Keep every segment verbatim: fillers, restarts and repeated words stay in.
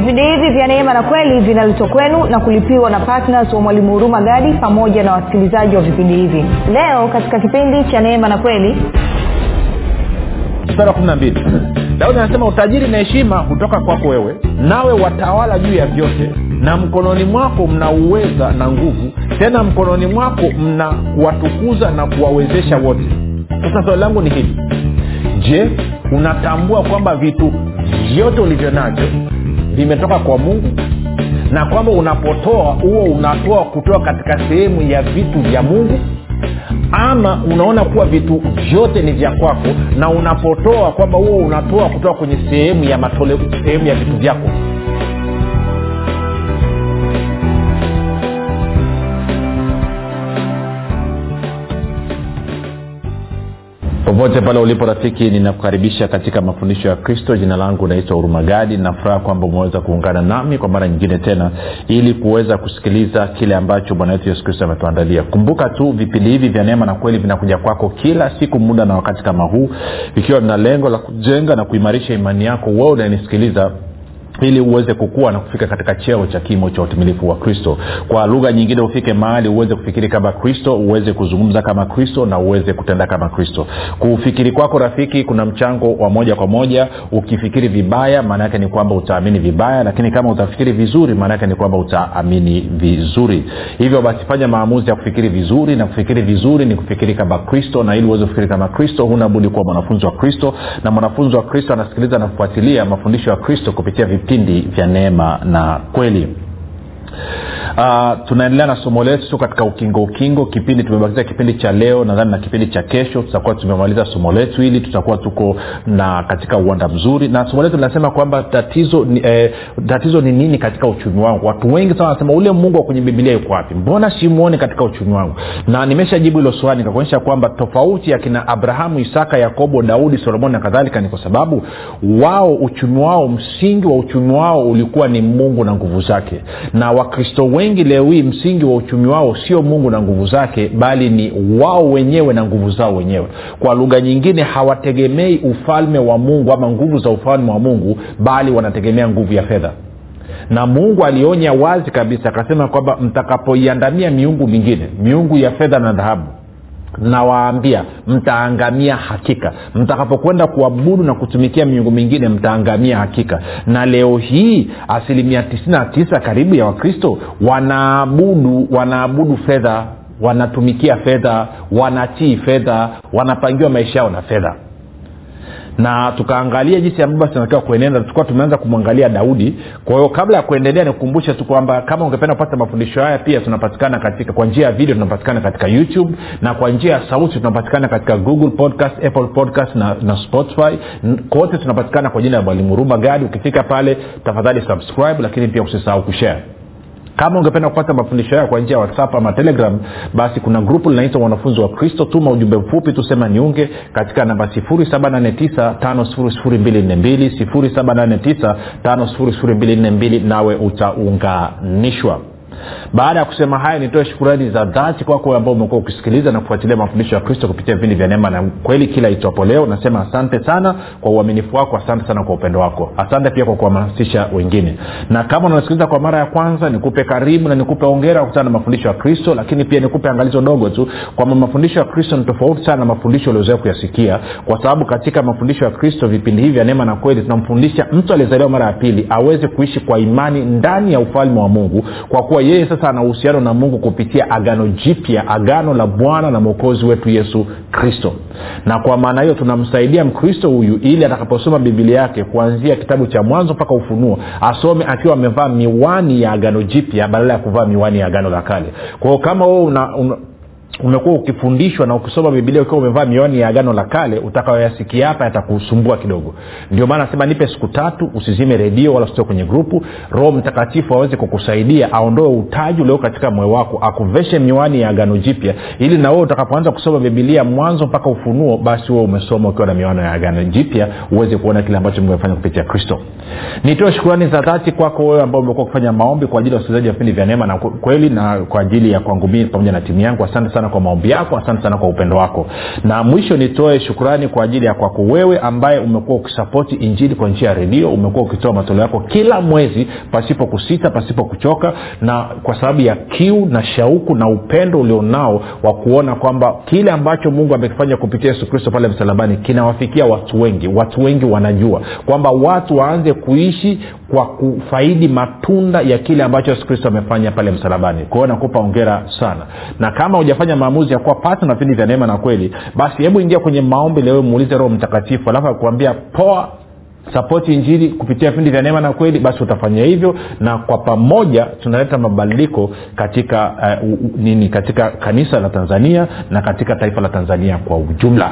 Vipindi hivi vya Neema na Kweli vinaletwa kwenu na kulipiwa na partners wa Mwalimu Huruma Gadi pamoja na wasikilizaji wa vipindi hivi. Leo katika kipindi cha Neema na Kweli sura kumi na mbili Daudi anasema, utajiri na heshima kutoka kwako wewe, nawe watawala juu ya vyote, na mkononi mwako mna uweza na nguvu, tena mkononi mwako mna kuwatukuza na kuwawezesha wote. Sasa swali langu ni hili: je, unatambua kwamba vitu vyote ulivyonavyo vimetoka kwa Mungu, na kwamba unapotoa huo unatoa kutoka katika sehemu ya vitu vya Mungu, ama unaona kuwa vitu vyote ni vya kwako na unapotoa kwamba huo unatoa kutoka kwenye sehemu ya matoleo, sehemu ya vitu vyako? Popote pale ulipo rafiki, ninakukaribisha katika mafundisho ya Kristo. Jina langu naitwa Huruma Gadi, na furaha kwamba umeweza kuungana nami kwa mara nyingine tena ili kuweza kusikiliza kile ambacho Bwana wetu Yesu Kristo ametuandalia. Kumbuka tu vipindi hivi vya Neema na Kweli vinakuja kwako kila siku muda na wakati kama huu, ikiwa na lengo la kujenga na kuimarisha imani yako wewe unanisikiliza, ili uweze kukua na kufika katika cheo cha kimo cha utimilifu wa Kristo. Kwa lugha nyingine, ufike mahali uweze kufikiri kama Kristo, uweze kuzungumza kama Kristo, na uweze kutenda kama Kristo. Kufikiri kwako rafiki kuna mchango wa moja kwa moja. Ukifikiri vibaya maana yake ni kwamba utaamini vibaya, lakini kama utafikiri vizuri maana yake ni kwamba utaamini vizuri. Hivyo basi fanya maamuzi ya kufikiri vizuri, na kufikiri vizuri ni kufikiri kama Kristo, na ili uweze kufikiri kama Kristo huna budi kuwa mwanafunzi wa Kristo, na mwanafunzi wa Kristo anasikiliza na kufuatilia mafundisho ya Kristo kupitia vipindi vya Neema na Kweli. Uh, tunaendelea na somo letu katika ukingo ukingo. Kipindi tumebakiza kipindi cha leo nadhani na kipindi cha kesho tutakuwa tumemaliza somo letu, ili tutakuwa tuko na katika uwanda mzuri. Na somo letu linasema kwamba tatizo eh, tatizo ni nini katika uchumi wangu. Watu wengi sana wanasema ule Mungu wa kwenye Biblia yuko wapi? Mbona simuone katika uchumi wangu? Na nimeshajibu hilo swali nikakuonyesha kwamba tofauti ya kina Abraham, Isaka, Yakobo, Daudi, Solomon na kadhalika ni kwa sababu wao uchumi wao, msingi wa uchumi wao ulikuwa ni Mungu na nguvu zake. Na Wakristo wengi leo hii msingi wa uchumi wao sio Mungu na nguvu zake, bali ni wao wenyewe na nguvu zao wenyewe. Kwa lugha nyingine, hawategemei ufalme wa Mungu ama nguvu za ufalme wa Mungu, bali wanategemea nguvu ya fedha. Na Mungu alionya wazi kabisa akasema kwamba mtakapoiandamia miungu mingine, miungu ya fedha na dhahabu, na waambia mtaangamia hakika. Mtakapokwenda kuabudu na kutumikia miungu mingine mtaangamia hakika. Na leo hii asilimia tisini na tisa karibu ya Wakristo wanaabudu wanaabudu fedha, wanatumikia fedha, wanatii fedha, wanapangiwa maisha yao na fedha. Na tukaangalia jinsi ambavyo tunatakiwa kuenenda. Tulikuwa tumeanza kumwangalia Daudi. Kwa hiyo kabla ya kuendelea nikukumbusha tu kwamba kama ungependa kupata mafundisho haya pia tunapatikana katika kwa njia ya video, tunapatikana katika YouTube, na kwa njia ya sauti tunapatikana katika Google Podcast, Apple Podcast na, na Spotify. Kote tunapatikana kwa jina la Mwalimu Huruma Gadi. Ukifika pale tafadhali subscribe, lakini pia usisahau kushare. Kama ungependa kupata mafundisho haya kwa njia ya WhatsApp ama Telegram, basi kuna grupu linaloitwa Wanafunzi wa Kristo. Tuma ujumbe mfupi tusema niunge katika namba zero saba nane tisa tano zero zero mbili nne mbili zero saba nane tisa tano zero zero mbili nne mbili, nawe utaunganishwa. Baada ya kusema haya, nitoe shukrani za dhati kwako ambao umekuwa ukisikiliza na kufuatilia mafundisho ya Kristo kupitia vipindi vya Neema na Kweli kila itwapo leo. Nasema asante sana kwa uaminifu wako, asante sana kwa upendo wako, asante pia kwa kuhamasisha wengine. Na kama unasikiliza kwa mara ya kwanza, nikupe karibu na nikupe hongera kwa kukutana na mafundisho ya Kristo, lakini pia nikupe angalizo dogo tu kwamba mafundisho ya Kristo ni tofauti sana na mafundisho uliyozoea kuyasikia, kwa sababu katika mafundisho ya Kristo, vipindi hivi vya Neema na Kweli, tunamfundisha mtu aliyezaliwa mara ya pili aweze kuishi kwa imani ndani ya ufalme wa Mungu, kwa kuwa yeye sasa ana uhusiano na Mungu kupitia agano jipya, agano la Bwana na Mwokozi wetu Yesu Kristo. Na kwa maana hiyo tunamsaidia Mkristo huyu ili atakaposoma Biblia yake kuanzia kitabu cha Mwanzo mpaka Ufunuo, asome akiwa amevaa miwani ya agano jipya badala ya kuvaa miwani ya agano la kale. Kwa hiyo kama wewe una, una umekuwa ukifundishwa na ukisoma Biblia ukiwa umevaa miwani ya agano la kale, utakayoyasikia hapa yatakusumbua kidogo. Ndio maana nasema nipe siku tatu, usizime redio wala usitoke kwenye grupu. Roho Mtakatifu aweze kukusaidia aondoe utaji leo katika moyo wako, akuveshe miwani ya agano jipya, ili na wewe utakapoanza kusoma Biblia Mwanzo mpaka Ufunuo, basi wewe umesoma ukiwa na miwani ya agano jipya, uweze kuona kile ambacho Mungu amefanya kupitia Kristo. Nitoe shukrani za dhati kwako wewe ambao umekuwa ukifanya maombi kwa ajili ya usikilizaji wa vipindi vya Neema na Kweli, na kwa ajili ya kwangu mimi pamoja na timu yangu. Asante sana sana kwa maombi yako, asante sana kwa upendo wako. Na mwisho nitoe shukrani kwa ajili ya kwako wewe ambaye umekuwa ukisupport injili kwa njia ya redio, umekuwa ukitoa matoleo yako kila mwezi pasipo kusita, pasipo kuchoka, na kwa sababu ya kiu na shauku na upendo ulionao wa kuona kwamba kile ambacho Mungu amekifanya kupitia Yesu Kristo pale msalabani kinawafikia watu wengi. Watu wengi wanajua kwamba watu waanze kuishi kwa kufaidi matunda ya kile ambacho Yesu Kristo amefanya pale msalabani. Kwa hiyo nakupa hongera sana. Na kama hujafanya maamuzi ya kuwa partner na vipindi vya Neema na Kweli, basi hebu ingia kwenye maombi leo, muulize Roho Mtakatifu alafu akwambia poa support injili kupitia vipindi vya Neema na Kweli, basi utafanya hivyo, na kwa pamoja tunaleta mabadiliko katika uh, nini katika kanisa la Tanzania na katika taifa la Tanzania kwa ujumla.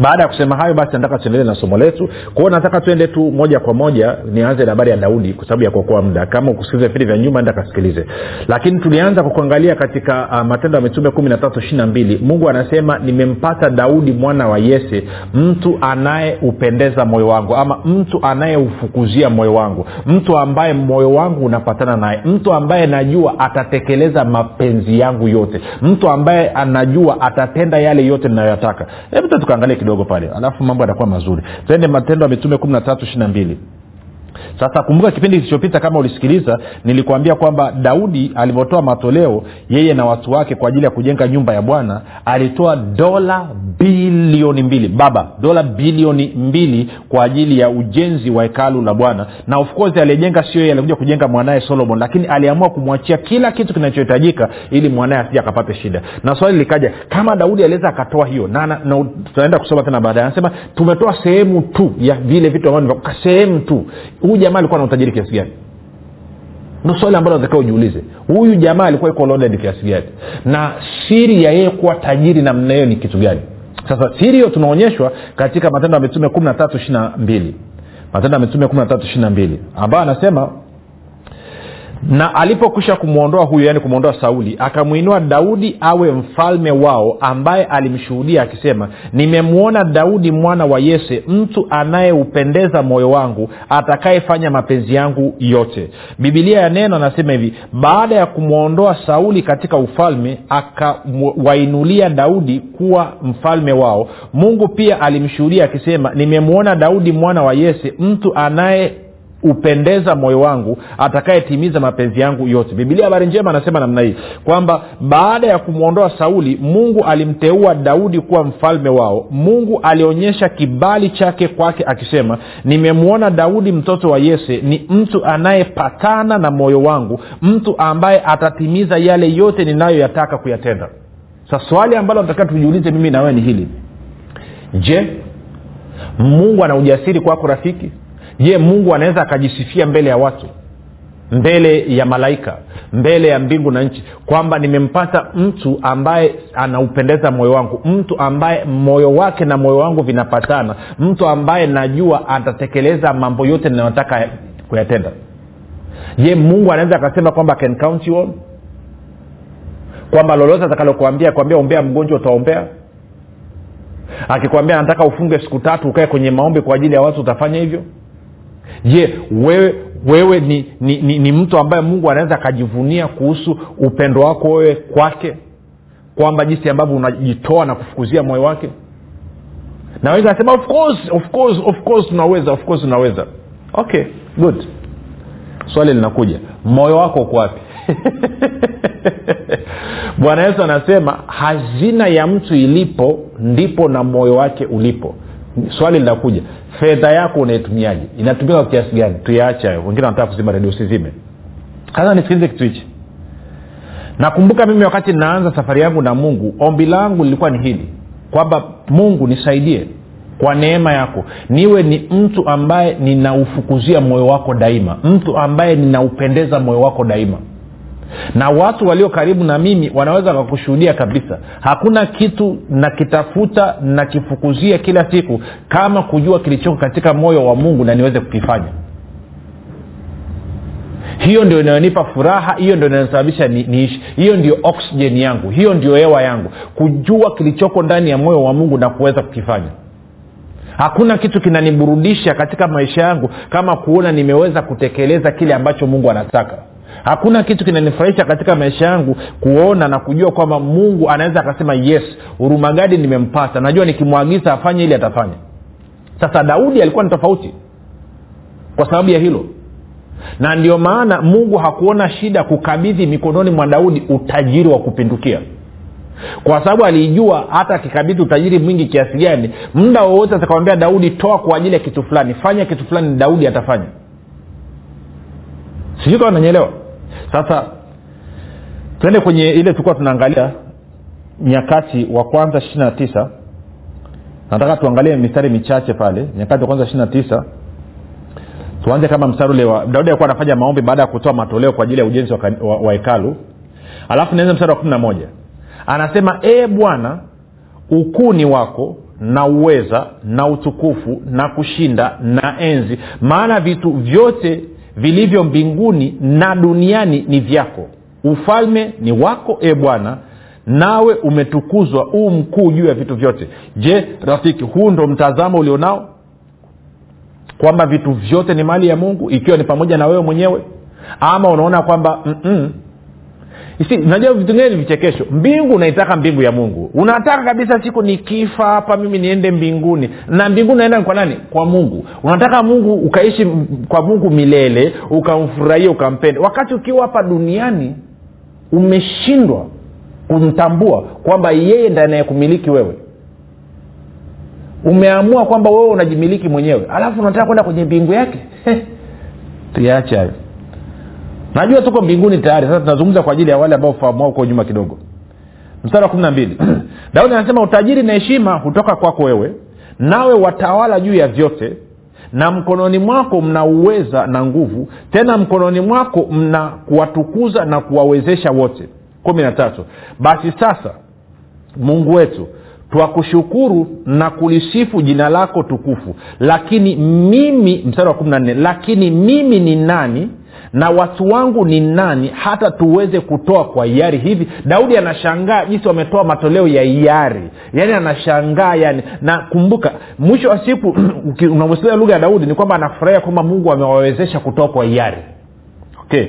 Baada ya kusema hayo, basi nataka tuendelee na somo letu. Kwa hiyo nataka tuende tu moja kwa moja, nianze na habari ya Daudi kwa sababu ya kuokoa muda. Kama ukusikiliza vipindi vya nyuma, nenda kasikilize. Lakini tulianza kuangalia katika uh, Matendo ya Mitume kumi na tatu ishirini na mbili. Mungu anasema, "Nimempata Daudi mwana wa Yese, mtu anayeupendeza moyo wangu, ama mtu anayeufukuzia moyo wangu, mtu ambaye moyo wangu unapatana naye, mtu ambaye najua atatekeleza mapenzi yangu yote, mtu ambaye anajua atatenda yale yote ninayotaka." Hebu tukaangalie kidogo pale, alafu mambo yatakuwa mazuri. Twende Matendo ya Mitume kumi na tatu ishirini na mbili. Sasa kumbuka kipindi kilichopita, kama ulisikiliza, nilikuambia kwamba Daudi alipotoa matoleo yeye na watu wake kwa ajili ya kujenga nyumba ya Bwana, alitoa dola bilioni mbili. Baba, dola bilioni mbili kwa ajili ya ujenzi wa hekalu la Bwana. Na of course alijenga, sio yeye alikuja kujenga, mwanae Solomon, lakini aliamua kumwachia kila kitu kinachohitajika ili mwanae asije akapate shida. Na swali likaja, kama Daudi aliweza akatoa hiyo, na, na, na tutaenda kusoma tena baadaye. Anasema tumetoa sehemu tu ya vile vitu ambavyo kwa sehemu tu. Huyu jamaa alikuwa na utajiri kiasi gani? Ndio swali ambalo nataka ujiulize. Huyu jamaa alikuwa yuko loaded kiasi gani? Na siri ya yeye kuwa tajiri namna hiyo ni kitu gani? Sasa siri hiyo tunaonyeshwa katika Matendo ya Mitume kumi na tatu ishirini na mbili. Matendo ya Mitume kumi na tatu ishirini na mbili, ambapo anasema, "Na alipokwisha kumuondoa huyu," yani kumuondoa Sauli, "akamuinua Daudi awe mfalme wao, ambaye alimshuhudia akisema, nimemuona Daudi mwana wa Yese, mtu anayeupendeza moyo wangu, atakayefanya mapenzi yangu yote." Biblia ya neno nasema hivi, baada ya kumuondoa Sauli katika ufalme, akawainulia Daudi kuwa mfalme wao. Mungu pia alimshuhudia akisema, nimemuona Daudi mwana wa Yese, mtu anaye upendeza moyo wangu, atakayetimiza mapenzi yangu yote. Biblia habari njema anasema namna hii kwamba baada ya kumuondoa Sauli, Mungu alimteua Daudi kuwa mfalme wao. Mungu alionyesha kibali chake kwake akisema, nimemuona Daudi mtoto wa Yese, ni mtu anayepatana na moyo wangu, mtu ambaye atatimiza yale yote ninayoyataka kuyatenda. Sasa swali ambalo nataka tujiulize mimi na wewe ni hili. Je, Mungu ana ujasiri kwako rafiki? Je, Mungu anaweza akajisifia mbele ya watu, mbele ya malaika, mbele ya mbingu na nchi kwamba nimempata mtu ambaye anaupendeza moyo wangu, mtu ambaye moyo wake na moyo wangu vinapatana, mtu ambaye najua atatekeleza mambo yote ninayotaka kuyatenda? Je, Mungu anaweza akasema kwamba can count you all? Kwamba lolote atakalokuambia, kuambia ombea mgonjwa utaombea? Akikwambia nataka ufunge siku tatu ukae kwenye maombi kwa ajili ya watu, utafanya hivyo? Je, wewe wewe ni, ni, ni, ni mtu ambaye Mungu anaweza akajivunia kuhusu upendo wako wewe kwake, kwamba jinsi ambavyo unajitoa na kufukuzia moyo wake? Na wewe unasema of course of course of course tunaweza, of course tunaweza. Okay, good. Swali linakuja, moyo wako uko wapi? Bwana Yesu anasema hazina ya mtu ilipo ndipo na moyo wake ulipo. Swali linakuja, fedha yako unaitumiaje? Inatumika kwa kiasi gani? Tuiache hayo. Wengine wanataka kuzima radio, usizime. Kaza nisikilize kitu hichi. Nakumbuka mimi wakati naanza safari yangu na Mungu, ombi langu lilikuwa ni hili, kwamba Mungu nisaidie kwa neema yako niwe ni mtu ambaye ninaufukuzia moyo wako daima, mtu ambaye ninaupendeza moyo wako daima. Na watu walio karibu na mimi wanaweza kukushuhudia kabisa, hakuna kitu na kitafuta na kifukuzia kila siku kama kujua kilichoko katika moyo wa Mungu na niweze kukifanya. Hiyo ndio inayonipa furaha, hiyo ndio inanisababisha niishi, hiyo ndio oxygen yangu, hiyo ndio hewa yangu, kujua kilichoko ndani ya moyo wa Mungu na kuweza kukifanya. Hakuna kitu kinaniburudisha katika maisha yangu kama kuona nimeweza kutekeleza kile ambacho Mungu anataka. Hakuna kitu kinanifurahisha katika maisha yangu kuona na kujua kwamba Mungu anaweza akasema yes, Huruma Gadi nimempata, najua nikimwagiza afanye ili atafanya. Sasa Daudi alikuwa ni tofauti kwa sababu ya hilo. Na ndio maana Mungu hakuona shida kukabidhi mikononi mwa Daudi utajiri wa kupindukia. Kwa sababu alijua hata akikabidhi utajiri mwingi kiasi gani, muda wowote atakwambia Daudi toa kwa ajili ya kitu fulani, fanya kitu fulani, Daudi atafanya. Sijui kama unanielewa. Sasa twende kwenye ile tulikuwa tunaangalia Nyakati wa kwanza ishirini na tisa. Nataka tuangalie mistari michache pale. Nyakati wa kwanza ishirini na tisa. Tuanze kama mstari ule wa Daudi alikuwa anafanya maombi baada ya kutoa matoleo kwa ajili ya ujenzi wa hekalu. Alafu nianze mstari wa kumi na moja. Anasema, "Ee Bwana, ukuu ni wako na uweza na utukufu na kushinda na enzi, maana vitu vyote vilivyo mbinguni na duniani ni vyako. Ufalme ni wako, ee Bwana, nawe umetukuzwa u mkuu juu ya vitu vyote." Je, rafiki, huu ndo mtazamo ulionao? Kwamba vitu vyote ni mali ya Mungu, ikiwa ni pamoja na wewe mwenyewe? Ama unaona kwamba mhm. Isi, najua vitu ngeni vichekesho. Mbingu unaitaka mbingu ya Mungu. Unataka kabisa siku nikifa hapa mimi niende mbinguni. Na mbinguni naenda kwa nani? Kwa Mungu. Unataka Mungu ukaishi kwa Mungu milele, ukamfurahie, ukampende. Wakati ukiwa hapa duniani umeshindwa kumtambua kwamba yeye ndiye anayekumiliki wewe. Umeamua kwamba wewe unajimiliki mwenyewe. Alafu unataka kwenda kwenye mbingu yake. Tuache hayo. Najua tuko mbinguni tayari. Sasa tunazungumza kwa ajili ya wale ambao ufahamu wao kwa nyuma kidogo. Mstari wa kumi na mbili. Daudi anasema, "Utajiri na heshima hutoka kwako wewe, nawe watawala juu ya vyote, na mkononi mwako mna uweza na nguvu, tena mkononi mwako mna kuwatukuza na kuwawezesha wote." kumi na tatu. "Basi sasa Mungu wetu, twakushukuru na kulisifu jina lako tukufu, lakini mimi," mstari wa kumi na nne, "lakini mimi ni nani na watu wangu ni nani hata tuweze kutoa kwa hiari hivi?" Daudi anashangaa jinsi wametoa matoleo ya hiari. Yaani anashangaa yani, na kumbuka mwisho wa siku unamsikia lugha ya Daudi ni kwamba anafurahia kwamba Mungu amewawezesha kutoa kwa hiari. Okay.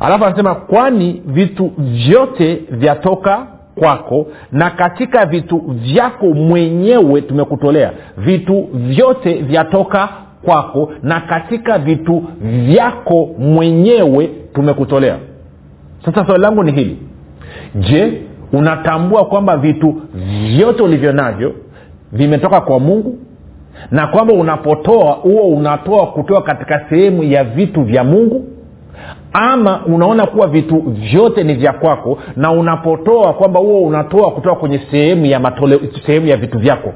Alafu anasema, "Kwani vitu vyote vyatoka kwako na katika vitu vyako mwenyewe tumekutolea." Vitu vyote vyatoka kwako na katika vitu vyako mwenyewe tumekutolea. Sasa swali langu ni hili. Je, unatambua kwamba vitu vyote ulivyo navyo vimetoka kwa Mungu? Na kwamba unapotoa huo unatoa kutoa katika sehemu ya vitu vya Mungu? Ama unaona kuwa vitu vyote ni vya kwako na unapotoa kwamba huo unatoa kutoa kwenye sehemu ya matoleo, sehemu ya vitu vyako?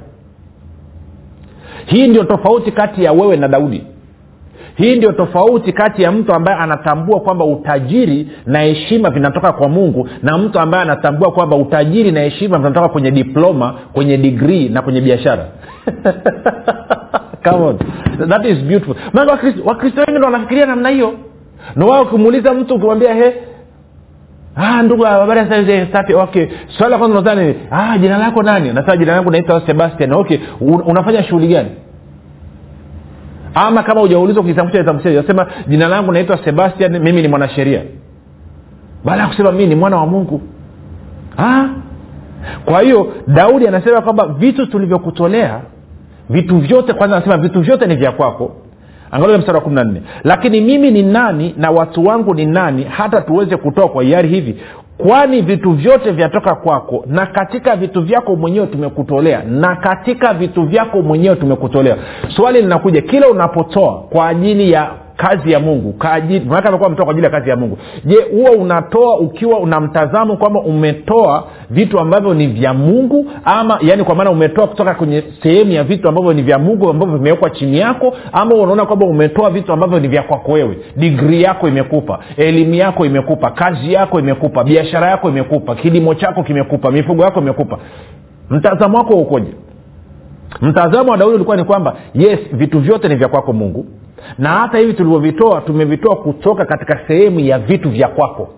Hii ndio tofauti kati ya wewe na Daudi. Hii ndio tofauti kati ya mtu ambaye anatambua kwamba utajiri na heshima vinatoka kwa Mungu na mtu ambaye anatambua kwamba utajiri na heshima vinatoka kwenye diploma, kwenye degree na kwenye biashara. Come on. That is beautiful. Maana Wakristo wengi ndio wanafikiria namna hiyo. Na wao kumuuliza mtu kumwambia he ah ndugu habari sasa hizi safi okay swali la kwanza unadhani ah jina lako nani? Nasema jina langu naitwa Sebastian. Okay, un, unafanya shughuli gani? Ama kama hujaulizwa kujitambulisha utamsema unasema jina langu naitwa Sebastian, mimi ni mwanasheria. Bala kusema mimi ni mwana wa Mungu. Ah, kwa hiyo Daudi anasema kwamba vitu tulivyokutolea vitu vyote, kwanza anasema vitu vyote ni vya kwako. Angalia mstari wa kumi na nne. "Lakini mimi ni nani na watu wangu ni nani hata tuweze kutoa kwa hiari hivi? Kwani vitu vyote vyatoka kwako na katika vitu vyako mwenyewe tumekutolea." Na katika vitu vyako mwenyewe tumekutolea. Swali linakuja, kila unapotoa kwa ajili ya kazi ya Mungu, kwa ajili, maana amekuwa mtoa kwa ajili ya kazi ya Mungu. Je, huo unatoa ukiwa unamtazamo kwamba umetoa vitu ambavyo ni vya Mungu? Ama yani kwa maana umetoa kutoka kwenye sehemu ya vitu ambavyo ni vya Mungu ambavyo vimewekwa chini yako, ama unaona kwamba umetoa vitu ambavyo ni vya kwako wewe? Degree yako imekupa, elimu yako imekupa, kazi yako imekupa, biashara yako imekupa, kilimo chako kimekupa, mifugo yako imekupa. Mtazamo wako ukoje? Mtazamo wa Daudi ulikuwa ni kwamba yes, vitu vyote ni vya kwako Mungu. Na hata hivi tulivyovitoa tumevitoa kutoka katika sehemu ya vitu vya kwako.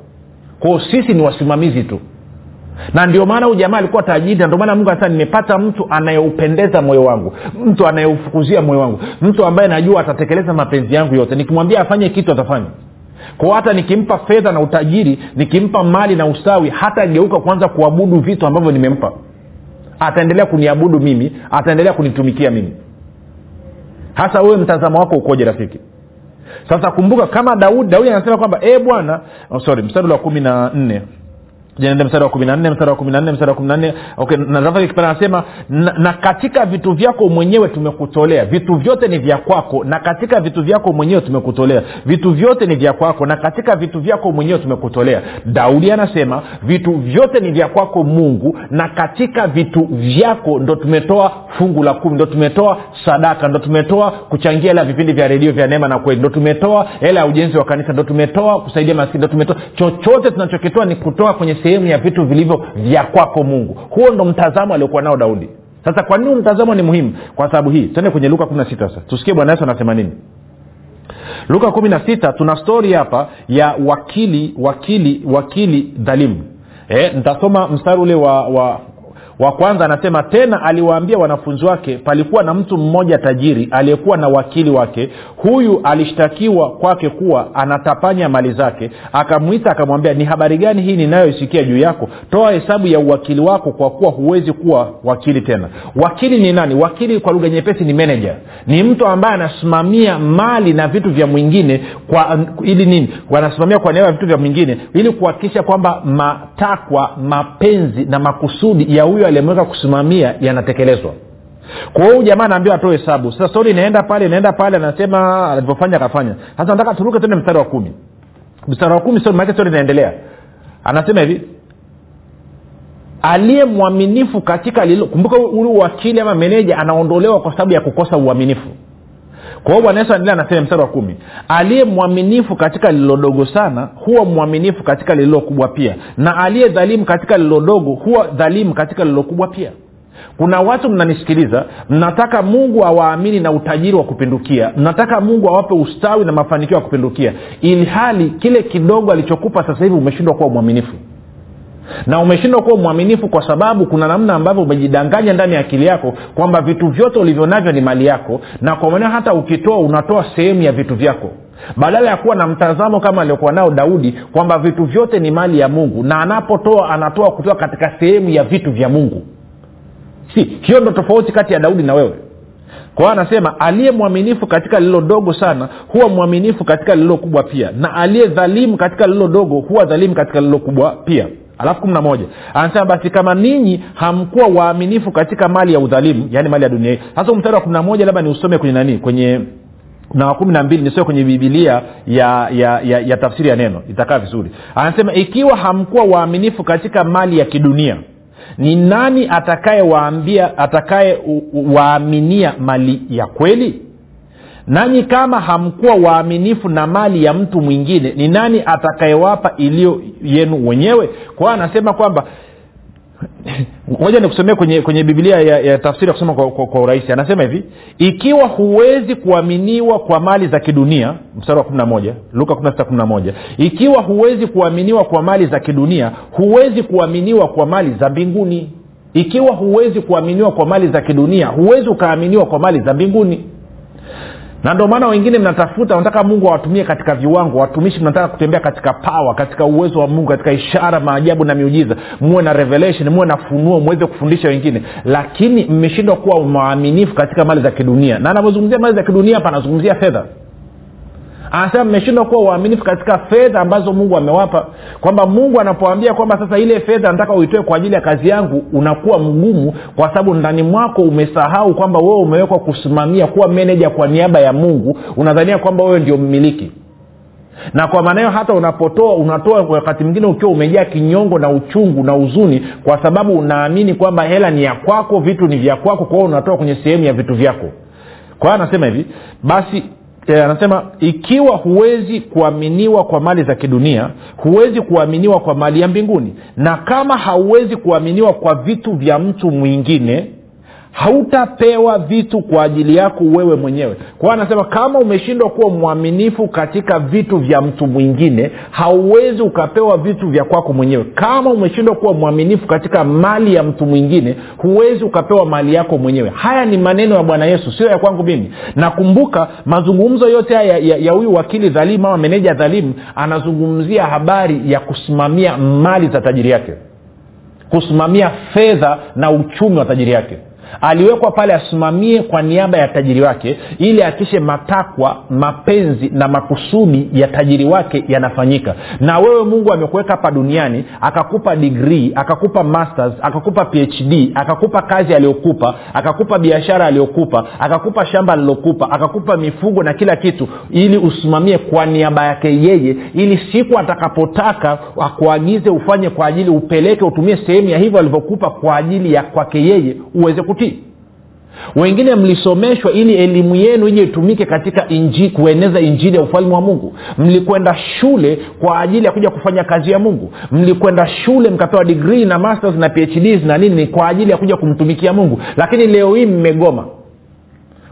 Kwa hiyo sisi ni wasimamizi tu. Na ndio maana huyu jamaa alikuwa tajiri, ndio maana Mungu anasema nimepata mtu anayeupendeza moyo wangu, mtu anayefukuzia moyo wangu, mtu ambaye najua atatekeleza mapenzi yangu yote. Nikimwambia afanye kitu atafanya. Kwa hata nikimpa fedha na utajiri, nikimpa mali na ustawi, hata ngeuka kwanza kuabudu vitu ambavyo nimempa. Ataendelea kuniabudu mimi, ataendelea kunitumikia mimi. Hasa wewe mtazamo wako ukoje rafiki? Sasa kumbuka kama Daudi, Daudi anasema kwamba eh Bwana, oh sorry, mstari wa kumi na nne. Jana mstari wa kumi na nne, mstari wa kumi na nne, mstari wa kumi na nne. Okay, na rafiki kipana anasema na, na katika vitu vyako mwenyewe tumekutolea. Vitu vyote ni vya kwako na katika vitu vyako mwenyewe tumekutolea. Vitu vyote ni vya kwako na katika vitu vyako mwenyewe tumekutolea. Daudi anasema vitu vyote ni vya kwako Mungu na katika vitu vyako ndo tumetoa fungu la kumi, ndo tumetoa sadaka, ndo tumetoa kuchangia hela vipindi vya redio vya Neema na Kweli, ndo tumetoa hela ya ujenzi wa kanisa, ndo tumetoa kusaidia maskini, ndo tumetoa chochote. Tunachokitoa ni kutoa kwenye sehemu ya vitu vilivyo vya kwako Mungu. Huo ndo mtazamo aliokuwa nao Daudi. Sasa kwa nini mtazamo ni muhimu? Kwa sababu hii. Twende kwenye Luka kumi na sita sasa. Tusikie Bwana Yesu anasema nini. Luka kumi na sita tuna story hapa ya wakili wakili wakili dhalimu. Eh, nitasoma mstari ule wa wa wa kwanza. Anasema tena aliwaambia wanafunzi wake, palikuwa na mtu mmoja tajiri aliyekuwa na wakili wake. Huyu alishtakiwa kwake kuwa anatapanya mali zake. Akamuita akamwambia, ni habari gani hii ninayoisikia juu yako? Toa hesabu ya uwakili wako, kwa kuwa huwezi kuwa wakili tena. Wakili ni nani? Wakili kwa lugha nyepesi ni manager, ni mtu ambaye anasimamia mali na vitu vya mwingine kwa ili nini? Wanasimamia kwa niaba ya vitu vya mwingine ili kuhakikisha kwamba matakwa, mapenzi na makusudi ya huyo alimweka kusimamia yanatekelezwa. Kwa hiyo jamaa anaambiwa atoe hesabu. Sasa story inaenda pale inaenda pale anasema alivyofanya akafanya. Sasa nataka turuke tena mstari wa kumi. Mstari wa kumi sio maana story inaendelea. Anasema hivi, aliye mwaminifu katika lilo. Kumbuka huyu wakili ama meneja anaondolewa kwa sababu ya kukosa uaminifu. Kwa hiyo Bwana Yesu anaendelea anasema mstari wa kumi, aliye mwaminifu katika lilodogo sana huwa mwaminifu katika lililokubwa pia, na aliye dhalimu katika lilodogo huwa dhalimu katika lililokubwa pia. Kuna watu mnanisikiliza, mnataka Mungu awaamini na utajiri wa kupindukia, mnataka Mungu awape ustawi na mafanikio ya kupindukia, ili hali kile kidogo alichokupa sasa hivi umeshindwa kuwa mwaminifu. Na umeshindwa kuwa mwaminifu kwa sababu kuna namna ambavyo umejidanganya ndani ya akili yako kwamba vitu vyote ulivyonavyo ni mali yako, na kwa maana hata ukitoa unatoa sehemu ya vitu vyako, badala ya kuwa na mtazamo kama aliyokuwa nao Daudi kwamba vitu vyote ni mali ya Mungu na anapotoa anatoa kutoka katika sehemu ya vitu vya Mungu. Si, hiyo ndio tofauti kati ya Daudi na wewe. Kwa hiyo anasema aliye mwaminifu katika lilo dogo sana huwa mwaminifu katika lilo kubwa pia, na aliye dhalimu katika lilo dogo huwa dhalimu katika lilo kubwa pia. Alafu kumi na moja anasema basi kama ninyi hamkuwa waaminifu katika mali ya udhalimu, yani mali ya dunia. Sasa mstari wa kumi na moja labda ni usome kwenye nani? Kwenye na wa kumi na mbili nisome kwenye Biblia ya ya ya, ya tafsiri ya neno itakaa vizuri. Anasema ikiwa hamkuwa waaminifu katika mali ya kidunia, ni nani atakaye waambia atakaye waaminia mali ya kweli? Nanyi kama hamkuwa waaminifu na mali ya mtu mwingine, ni nani atakayewapa iliyo yenu wenyewe? Kwa anasema kwamba ngoja nikusomee kwenye kwenye Biblia ya, ya tafsiri ya kusoma kwa, kwa, kwa urahisi. Anasema hivi, ikiwa huwezi kuaminiwa kwa mali za kidunia, mstari wa kumi na moja Luka kumi na sita kumi na moja, ikiwa huwezi kuaminiwa kwa mali za kidunia, huwezi kuaminiwa kwa mali za mbinguni. Ikiwa huwezi kuaminiwa kwa mali za kidunia, huwezi ukaaminiwa kwa mali za mbinguni. Na ndio maana wengine mnatafuta, wanataka Mungu awatumie katika viwango, watumishi mnataka kutembea katika power, katika uwezo wa Mungu, katika ishara, maajabu na miujiza, muwe na revelation, muwe na funuo, muweze kufundisha wengine, lakini mmeshindwa kuwa waaminifu katika mali za kidunia. Na anapozungumzia mali za kidunia hapa anazungumzia fedha. Anasema mmeshindwa kuwa waaminifu katika fedha ambazo Mungu amewapa, kwamba Mungu anapoambia kwamba sasa ile fedha nataka uitoe kwa ajili ya kazi yangu, unakuwa mgumu kwa sababu ndani mwako umesahau kwamba wewe umewekwa kusimamia, kuwa manager kwa niaba ya Mungu. Unadhania kwamba wewe ndio mmiliki, na kwa maana hiyo hata unapotoa unatoa kwa wakati mwingine ukiwa umejaa kinyongo na uchungu na huzuni, kwa sababu unaamini kwamba hela ni ya kwako, vitu ni vya kwako, kwa hiyo unatoa kwenye sehemu ya vitu vyako. Kwa hiyo anasema hivi basi Eh, anasema ikiwa huwezi kuaminiwa kwa mali za kidunia, huwezi kuaminiwa kwa mali ya mbinguni. Na kama hauwezi kuaminiwa kwa vitu vya mtu mwingine, Hautapewa vitu kwa ajili yako wewe mwenyewe. Kwa hiyo anasema kama umeshindwa kuwa mwaminifu katika vitu vya mtu mwingine, hauwezi ukapewa vitu vya kwako mwenyewe. Kama umeshindwa kuwa mwaminifu katika mali ya mtu mwingine, huwezi ukapewa mali yako mwenyewe. Haya ni maneno ya Bwana Yesu, sio ya kwangu mimi. Na kumbuka mazungumzo yote haya ya huyu wakili dhalimu au meneja dhalimu, anazungumzia habari ya kusimamia mali za tajiri yake, kusimamia fedha na uchumi wa tajiri yake. Aliwekwa pale asimamie kwa niaba ya tajiri wake ili akishe matakwa, mapenzi na makusudi ya tajiri wake yanafanyika. Na wewe Mungu amekuweka hapa duniani, akakupa degree, akakupa masters, akakupa P H D, akakupa kazi aliyokupa, akakupa biashara aliyokupa, akakupa shamba alilokupa, akakupa mifugo na kila kitu ili usimamie kwa niaba yake yeye, ili siku atakapotaka akuagize ufanye kwa ajili, upeleke, utumie sehemu ya hivyo alivyokupa kwa ajili ya kwake yeye uweze kutu. Wengine mlisomeshwa ili elimu yenu ije itumike katika injili, kueneza injili ya ufalme wa Mungu. Mlikwenda shule kwa ajili ya kuja kufanya kazi ya Mungu. Mlikwenda shule mkapewa degree na masters na P H Ds na nini kwa ajili ya kuja kumtumikia Mungu. Lakini leo hii mmegoma.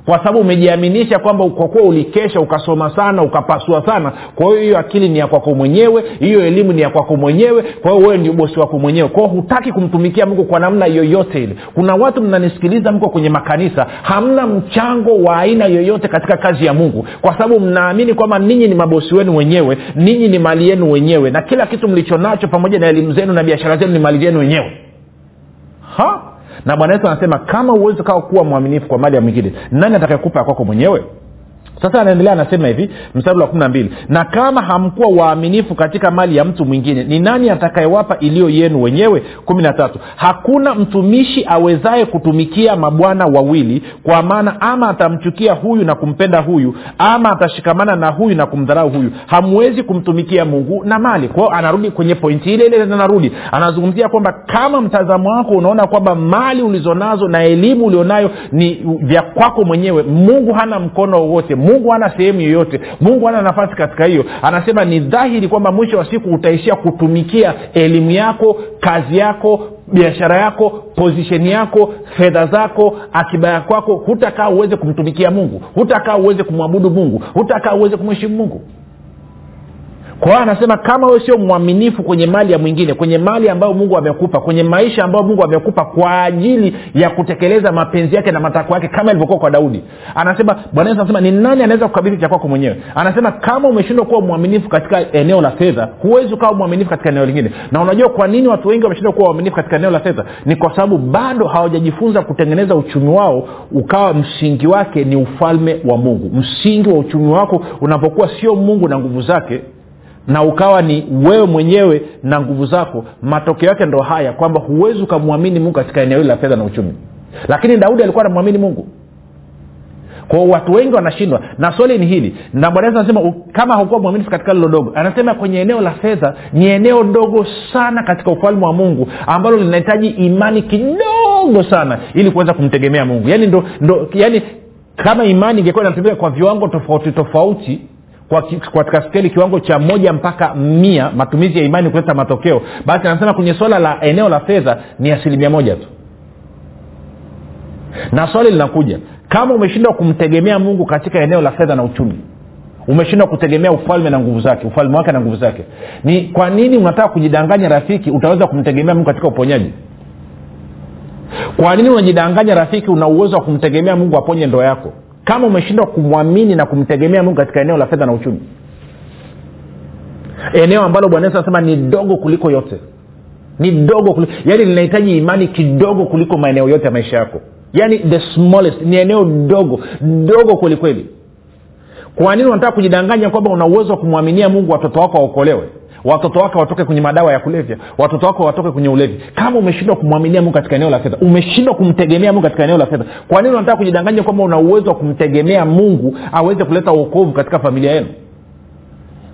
Kwa sababu umejiaminisha kwamba kwa kuwa ulikesha, ukasoma sana, ukapasua sana, kwa hiyo hiyo akili ni ya kwako mwenyewe, hiyo elimu ni ya kwako mwenyewe, kwa hiyo wewe ndio bosi wako mwenyewe. Kwa hiyo hutaki kumtumikia Mungu kwa namna yoyote ile. Kuna watu mnanisikiliza mko kwenye makanisa, hamna mchango wa aina yoyote katika kazi ya Mungu, kwa sababu mnaamini kwamba ninyi ni mabosi wenu wenyewe, ninyi ni mali yenu wenyewe, na kila kitu mlichonacho pamoja na elimu zenu na biashara zenu ni mali yenu wenyewe. Ha? Na Bwana Yesu anasema kama uwezo kao kuwa mwaminifu kwa mali ya mwingine, nani atakayekupa kwako mwenyewe? Sasa anaendelea anasema hivi, mstari wa kumi na mbili, na kama hamkuwa waaminifu katika mali ya mtu mwingine, ni nani atakayewapa iliyo yenu wenyewe? kumi na tatu, hakuna mtumishi awezaye kutumikia mabwana wawili, kwa maana ama atamchukia huyu na kumpenda huyu, ama atashikamana na huyu na kumdharau huyu. Hamwezi kumtumikia Mungu na mali. Kwa hiyo anarudi kwenye pointi ile ile, anarudi anazungumzia kwamba kama mtazamo wako unaona kwamba mali ulizonazo na elimu ulionayo ni vya kwako mwenyewe, Mungu hana mkono wote, Mungu hana sehemu yoyote, Mungu hana nafasi katika hiyo. Anasema ni dhahiri kwamba mwisho wa siku utaishia kutumikia elimu yako, kazi yako, biashara yako, position yako, fedha zako, akiba yako. Hutakaa uweze kumtumikia Mungu, hutakaa uweze kumwabudu Mungu, hutakaa uweze kumheshimu Mungu. Kwa hiyo anasema kama wewe sio mwaminifu kwenye mali ya mwingine, kwenye mali ambayo Mungu amekupa, kwenye maisha ambayo Mungu amekupa kwa ajili ya kutekeleza mapenzi yake na matakwa yake kama ilivyokuwa kwa Daudi. Anasema Bwana Yesu anasema ni nani anaweza kukabidhi cha kwako mwenyewe? Anasema kama umeshindwa kuwa mwaminifu katika eneo la fedha, huwezi kuwa mwaminifu katika eneo lingine. Na unajua kwa nini watu wengi wameshindwa kuwa waaminifu katika eneo la fedha? Ni kwa sababu bado hawajajifunza kutengeneza uchumi wao ukawa msingi wake ni ufalme wa Mungu. Msingi wa uchumi wako unapokuwa sio Mungu na nguvu zake, na ukawa ni wewe mwenyewe na nguvu zako, matokeo yake ndo haya kwamba huwezi kumwamini Mungu katika eneo la fedha na uchumi. Lakini Daudi alikuwa anamwamini Mungu. Kwa watu wengi wanashindwa, na swali ni hili, na Bwana anasema kama haukuwa mwaminifu katika lilo dogo, anasema kwenye eneo la fedha ni eneo dogo sana katika ufalme wa Mungu ambalo linahitaji imani kidogo sana ili kuweza kumtegemea Mungu. Yaani ndo, ndo yani kama imani ingekuwa inatumika kwa viwango tofauti tofauti, kwa katika skeli kiwango cha moja mpaka mia matumizi ya imani kuleta matokeo, basi anasema kwenye swala la eneo la fedha ni asilimia moja tu. Na swali linakuja, kama umeshindwa kumtegemea Mungu katika eneo la fedha na uchumi, umeshindwa kutegemea ufalme na nguvu zake, ufalme wake na nguvu zake, ni kwa nini unataka kujidanganya rafiki utaweza kumtegemea Mungu katika uponyaji? Kwa nini unajidanganya rafiki una uwezo wa kumtegemea Mungu aponye ndoa yako kama umeshindwa kumwamini na kumtegemea Mungu katika eneo la fedha na uchumi, eneo ambalo Bwana Yesu anasema ni dogo kuliko yote, ni dogo kuliko, yani linahitaji imani kidogo kuliko maeneo yote ya maisha yako, yani the smallest, ni eneo dogo dogo kuliko hili. Kwa nini unataka kujidanganya kwamba una uwezo wa kumwaminia Mungu watoto wako waokolewe, watoto wako watoke kwenye madawa ya kulevya, watoto wako watoke kwenye ulevi, kama umeshindwa kumwaminia Mungu katika eneo la fedha, umeshindwa kumtegemea Mungu katika eneo la fedha? Kwa nini unataka kujidanganya kwamba una uwezo wa kumtegemea Mungu aweze kuleta wokovu katika familia yenu?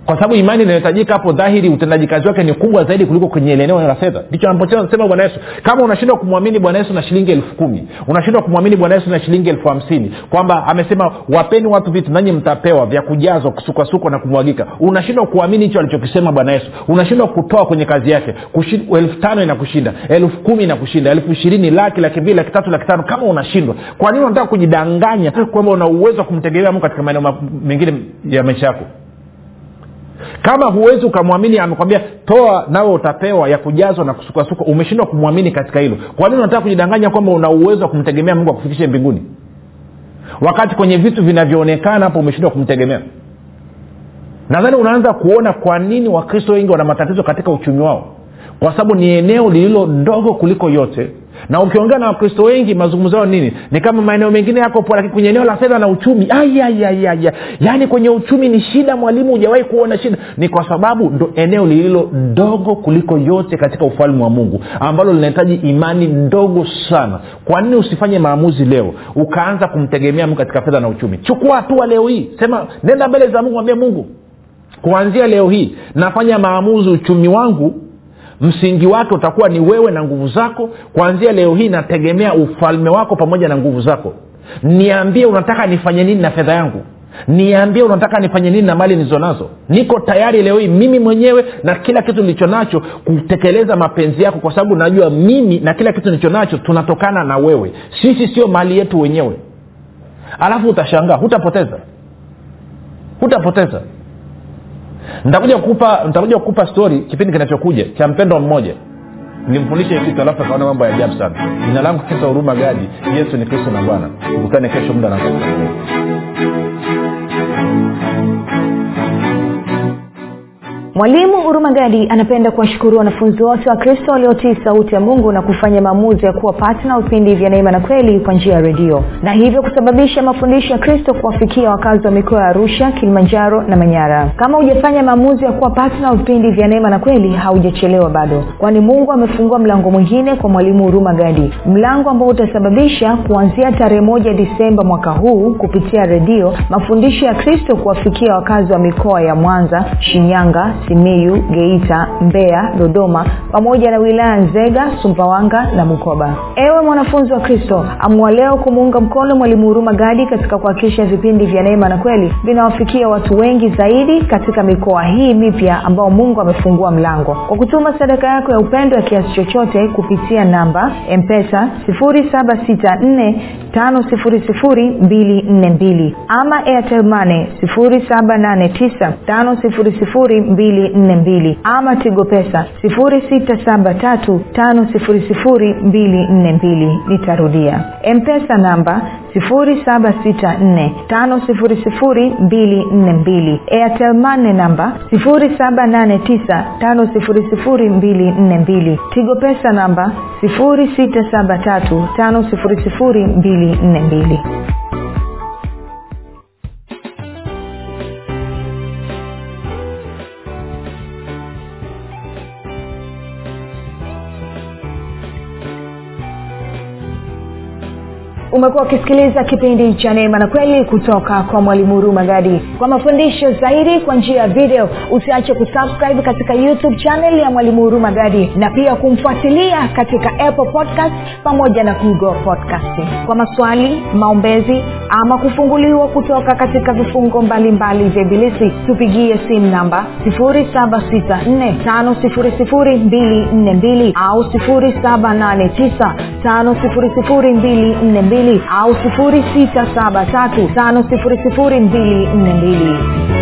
Kwa sababu imani inayotajika hapo dhahiri utendaji kazi wake ni kubwa zaidi kuliko kwenye eneo la fedha. Ndicho anapocheza anasema Bwana Yesu, kama unashindwa kumwamini Bwana Yesu na shilingi elfu kumi, unashindwa kumwamini Bwana Yesu na shilingi elfu hamsini, kwamba amesema wapeni watu vitu nanyi mtapewa vya kujazwa kusuka suko na kumwagika. Unashindwa kuamini hicho alichokisema Bwana Yesu. Unashindwa kutoa kwenye kazi yake. Kushindwa elfu tano inakushinda, elfu kumi inakushinda, elfu ishirini, laki, laki mbili, laki tatu, laki tano kama unashindwa. Kwa nini unataka kujidanganya kwamba una uwezo kumtegemea Mungu katika maeneo mengine ya maisha yako? Kama huwezi ukamwamini amekwambia toa nawe utapewa ya kujazwa na kusuka-suka, umeshindwa kumwamini katika hilo. Kwa nini unataka kujidanganya kwamba una uwezo wa kumtegemea Mungu akufikishe mbinguni, wakati kwenye vitu vinavyoonekana hapo umeshindwa kumtegemea? Nadhani unaanza kuona kwa nini Wakristo wengi wana matatizo katika uchumi wao, kwa sababu ni eneo lililo ndogo kuliko yote. Na ukiongea na Wakristo wengi mazungumzo yao nini? Ni kama maeneo mengine yako poa, lakini kwenye eneo la fedha na uchumi, ayayayaya. Yaani kwenye uchumi ni shida mwalimu, hujawahi kuona shida. Ni kwa sababu ndo eneo lililo ndogo kuliko yote katika ufalme wa Mungu, ambalo linahitaji imani ndogo sana. Kwa nini usifanye maamuzi leo ukaanza kumtegemea Mungu katika fedha na uchumi? Chukua hatua leo hii. Sema nenda mbele za Mungu, mwambie Mungu, kuanzia leo hii nafanya maamuzi. Uchumi wangu msingi wake utakuwa ni wewe na nguvu zako. Kuanzia leo hii nategemea ufalme wako pamoja na nguvu zako. Niambie unataka nifanye nini na fedha yangu. Niambie unataka nifanye nini na mali nilizonazo. Niko tayari leo hii mimi mwenyewe na kila kitu nilichonacho kutekeleza mapenzi yako, kwa sababu najua mimi na kila kitu nilichonacho tunatokana na wewe. Sisi sio mali yetu wenyewe. Alafu utashangaa hutapoteza. Hutapoteza. Nitakuja kukupa nitakuja kukupa story kipindi kinachokuja cha mpendo mmoja. Nimfundishe kitu alafu kaona mambo ya ajabu sana. Jina langu Yesu Huruma Gadi. Yesu ni Kristo na Bwana. Tukutane kesho muda na wakati. Mwalimu Huruma Gadi anapenda kuwashukuru wanafunzi wote wa Kristo waliotii sauti ya Mungu na kufanya maamuzi ya kuwa partner wa vipindi vya Neema na Kweli kwa njia ya redio, na hivyo kusababisha mafundisho ya Kristo kuwafikia wakazi wa mikoa ya Arusha, Kilimanjaro na Manyara. Kama hujafanya maamuzi ya kuwa partner wa vipindi vya Neema na Kweli, haujachelewa bado, kwani Mungu amefungua mlango mwingine kwa Mwalimu Huruma Gadi, mlango ambao utasababisha kuanzia tarehe moja Disemba mwaka huu kupitia redio mafundisho ya Kristo kuwafikia wakazi wa mikoa ya Mwanza, Shinyanga, Simiyu, Geita, Mbeya, Dodoma, pamoja na wilaya Nzega, Sumbawanga na Bukoba. Ewe mwanafunzi wa Kristo, amua leo kumuunga mkono Mwalimu Huruma Gadi katika kuhakikisha vipindi vya Neema na Kweli vinawafikia watu wengi zaidi katika mikoa hii mipya ambao Mungu amefungua mlango. Kwa kutuma sadaka yako ya upendo ya kiasi chochote kupitia namba M-Pesa zero saba sita nne tano zero zero mbili nne mbili ama Airtel Money zero saba nane tisa tano zero zero mbili nne mbili mbili ama Tigo Pesa sifuri sita saba tatu tano zero zero mbili nne mbili. Nitarudia, M-Pesa namba sifuri saba sita nne tano zero zero mbili nne mbili, Airtel Money namba sifuri saba nane tisa tano zero zero mbili nne mbili, Tigo Pesa namba sifuri sita saba tatu tano zero zero mbili nne mbili. Umekuwa ukisikiliza kipindi cha Neema na Kweli kutoka kwa Mwalimu Huruma Gadi. Kwa mafundisho zaidi kwa njia ya video, usiache kusubscribe katika YouTube channel ya Mwalimu Huruma Gadi, na pia kumfuatilia katika Apple Podcast pamoja na Google Podcast. Kwa maswali, maombezi ama kufunguliwa kutoka katika vifungo mbalimbali vya Ibilisi, tupigie simu namba sifuri saba sita nne tano zero zero mbili nne mbili au zero saba nane tisa tano zero zero mbili nne mbili au sifuri sita saba tatu tano zero zero mbili nne mbili.